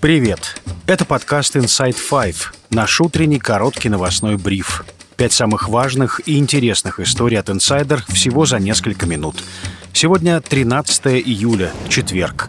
Привет! Это подкаст «Inside 5», наш утренний короткий новостной бриф. 5 самых важных и интересных историй от «Инсайдер» всего за несколько минут. Сегодня 13 июля, четверг.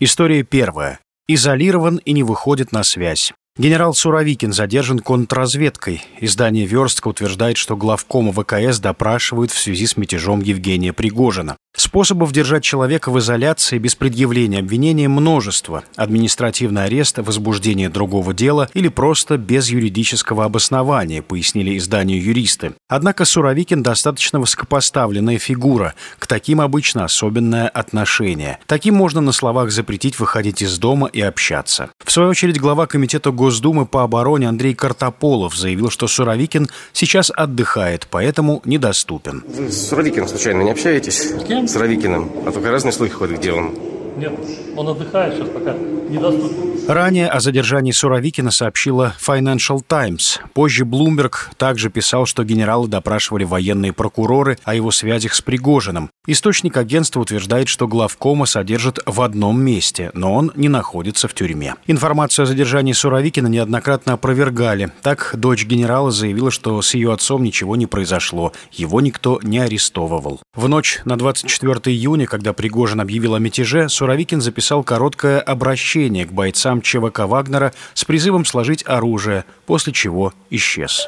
История первая. Изолирован и не выходит на связь. Генерал Суровикин задержан контрразведкой. Издание «Верстка» утверждает, что главкома ВКС допрашивают в связи с мятежом Евгения Пригожина. Способов держать человека в изоляции без предъявления обвинения множество. Административный арест, возбуждение другого дела или просто без юридического обоснования, пояснили изданию юристы. Однако Суровикин достаточно высокопоставленная фигура. К таким обычно особенное отношение. Таким можно на словах запретить выходить из дома и общаться. В свою очередь глава комитета Госдумы по обороне Андрей Картаполов заявил, что Суровикин сейчас отдыхает, поэтому недоступен. Вы с Суровикиным случайно не общаетесь? С Суровикиным? А только разные слухи ходят, где он. Нет, он отдыхает, сейчас пока недоступен. Ранее о задержании Суровикина сообщила Financial Times. Позже Bloomberg также писал, что генерала допрашивали военные прокуроры о его связях с Пригожиным. Источник агентства утверждает, что главкома содержат в одном месте, но он не находится в тюрьме. Информацию о задержании Суровикина неоднократно опровергали. Так, дочь генерала заявила, что с ее отцом ничего не произошло, его никто не арестовывал. В ночь на 24 июня, когда Пригожин объявил о мятеже, Суровикин записал короткое обращение к бойцам ЧВК Вагнера с призывом сложить оружие, после чего исчез.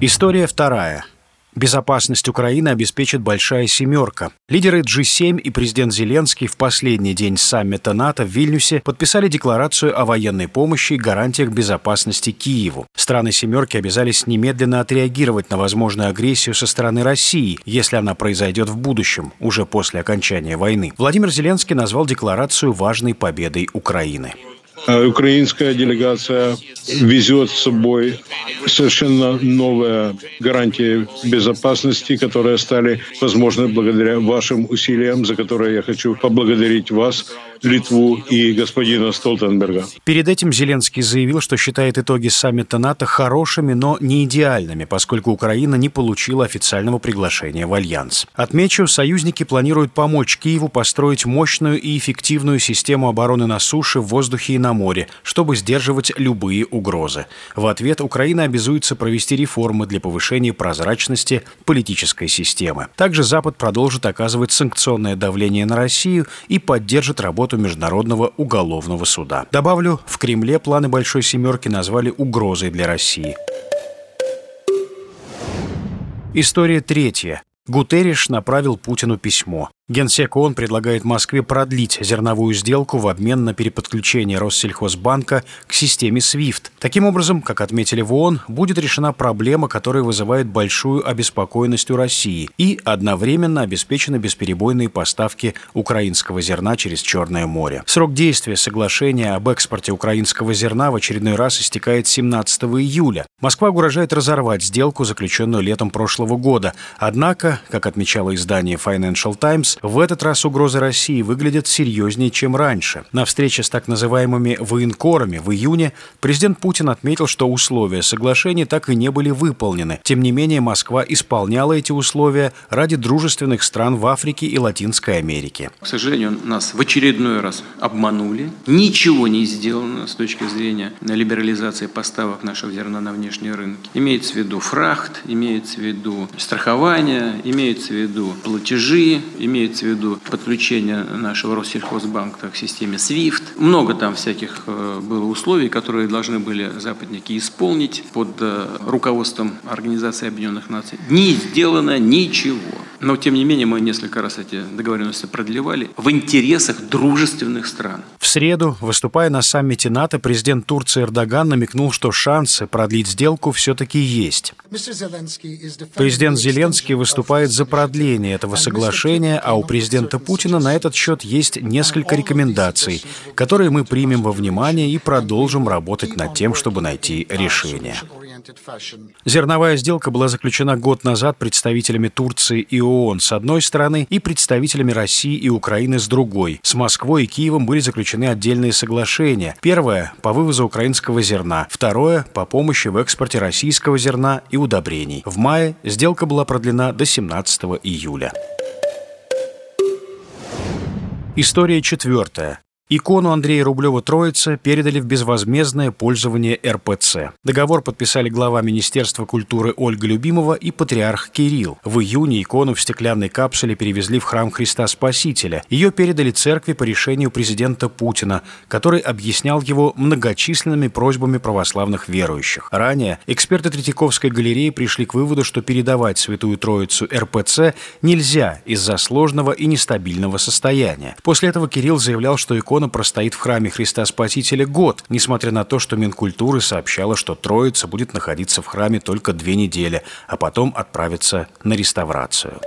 История вторая. Безопасность Украины обеспечит «Большая семерка». Лидеры G7 и президент Зеленский в последний день саммита НАТО в Вильнюсе подписали декларацию о военной помощи и гарантиях безопасности Киеву. Страны «семерки» обязались немедленно отреагировать на возможную агрессию со стороны России, если она произойдет в будущем, уже после окончания войны. Владимир Зеленский назвал декларацию важной победой Украины. Украинская делегация везет с собой совершенно новые гарантии безопасности, которые стали возможны благодаря вашим усилиям, за которые я хочу поблагодарить вас, Литву и господина Столтенберга. Перед этим Зеленский заявил, что считает итоги саммита НАТО хорошими, но не идеальными, поскольку Украина не получила официального приглашения в Альянс. Отмечу, союзники планируют помочь Киеву построить мощную и эффективную систему обороны на суше, в воздухе и на море, чтобы сдерживать любые угрозы. В ответ Украина обязуется провести реформы для повышения прозрачности политической системы. Также Запад продолжит оказывать санкционное давление на Россию и поддержит работу Международного уголовного суда. Добавлю, в Кремле планы «Большой семерки» назвали угрозой для России. История третья. Гутерриш направил Путину письмо. Генсек ООН предлагает Москве продлить зерновую сделку в обмен на переподключение Россельхозбанка к системе SWIFT. Таким образом, как отметили в ООН, будет решена проблема, которая вызывает большую обеспокоенность у России, и одновременно обеспечены бесперебойные поставки украинского зерна через Черное море. Срок действия соглашения об экспорте украинского зерна в очередной раз истекает 17 июля. Москва угрожает разорвать сделку, заключенную летом прошлого года. Однако, как отмечало издание Financial Times, в этот раз угрозы России выглядят серьезнее, чем раньше. На встрече с так называемыми военкорами в июне президент Путин отметил, что условия соглашения так и не были выполнены. Тем не менее, Москва исполняла эти условия ради дружественных стран в Африке и Латинской Америке. К сожалению, нас в очередной раз обманули. Ничего не сделано с точки зрения либерализации поставок нашего зерна на внешние рынки. Имеется в виду фрахт, имеется в виду страхование, имеется в виду платежи, имеется в виду подключение нашего Россельхозбанка к системе SWIFT. Много там всяких было условий, которые должны были западники исполнить под руководством Организации Объединенных Наций. Не сделано ничего. Но, тем не менее, мы несколько раз эти договоренности продлевали в интересах дружественных стран. В среду, выступая на саммите НАТО, президент Турции Эрдоган намекнул, что шансы продлить сделку все-таки есть. Президент Зеленский выступает за продление этого соглашения, а у президента Путина на этот счет есть несколько рекомендаций, которые мы примем во внимание и продолжим работать над тем, чтобы найти решение. Зерновая сделка была заключена год назад представителями Турции и ООН с одной стороны и представителями России и Украины с другой. С Москвой и Киевом были заключены отдельные соглашения. Первое – по вывозу украинского зерна. Второе – по помощи в экспорте российского зерна и удобрений. В мае сделка была продлена до 17 июля. История четвертая. Икону Андрея Рублева-Троица передали в безвозмездное пользование РПЦ. Договор подписали глава Министерства культуры Ольга Любимова и патриарх Кирилл. В июне икону в стеклянной капсуле перевезли в храм Христа Спасителя. Ее передали церкви по решению президента Путина, который объяснял его многочисленными просьбами православных верующих. Ранее эксперты Третьяковской галереи пришли к выводу, что передавать Святую Троицу РПЦ нельзя из-за сложного и нестабильного состояния. После этого Кирилл заявлял, что икона простоит в храме Христа Спасителя год, несмотря на то, что Минкультуры сообщала, что Троица будет находиться в храме только 2 недели, а потом отправится на реставрацию.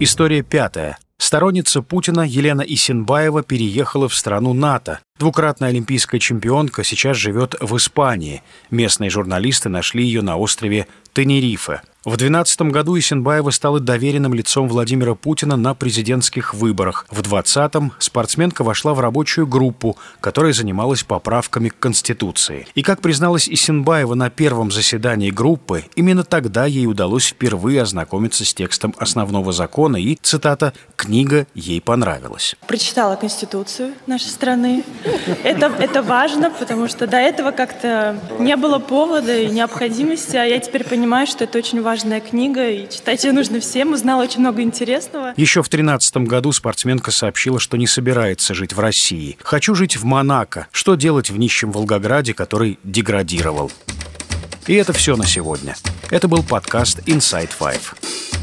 История 5. Сторонница Путина Елена Исинбаева переехала в страну НАТО. Двукратная олимпийская чемпионка сейчас живет в Испании. Местные журналисты нашли ее на острове Тенерифе. В 2012 году Исинбаева стала доверенным лицом Владимира Путина на президентских выборах. В 2020 спортсменка вошла в рабочую группу, которая занималась поправками к Конституции. И, как призналась Исинбаева на первом заседании группы, именно тогда ей удалось впервые ознакомиться с текстом основного закона и, цитата, «книга ей понравилась». Прочитала Конституцию нашей страны. Это важно, потому что до этого как-то не было повода и необходимости, а я теперь понимаю, что это очень важная книга, и читать ее нужно всем. Узнала очень много интересного. Еще в 2013 году спортсменка сообщила, что не собирается жить в России. «Хочу жить в Монако. Что делать в нищем Волгограде, который деградировал?» И это все на сегодня. Это был подкаст «Inside Five».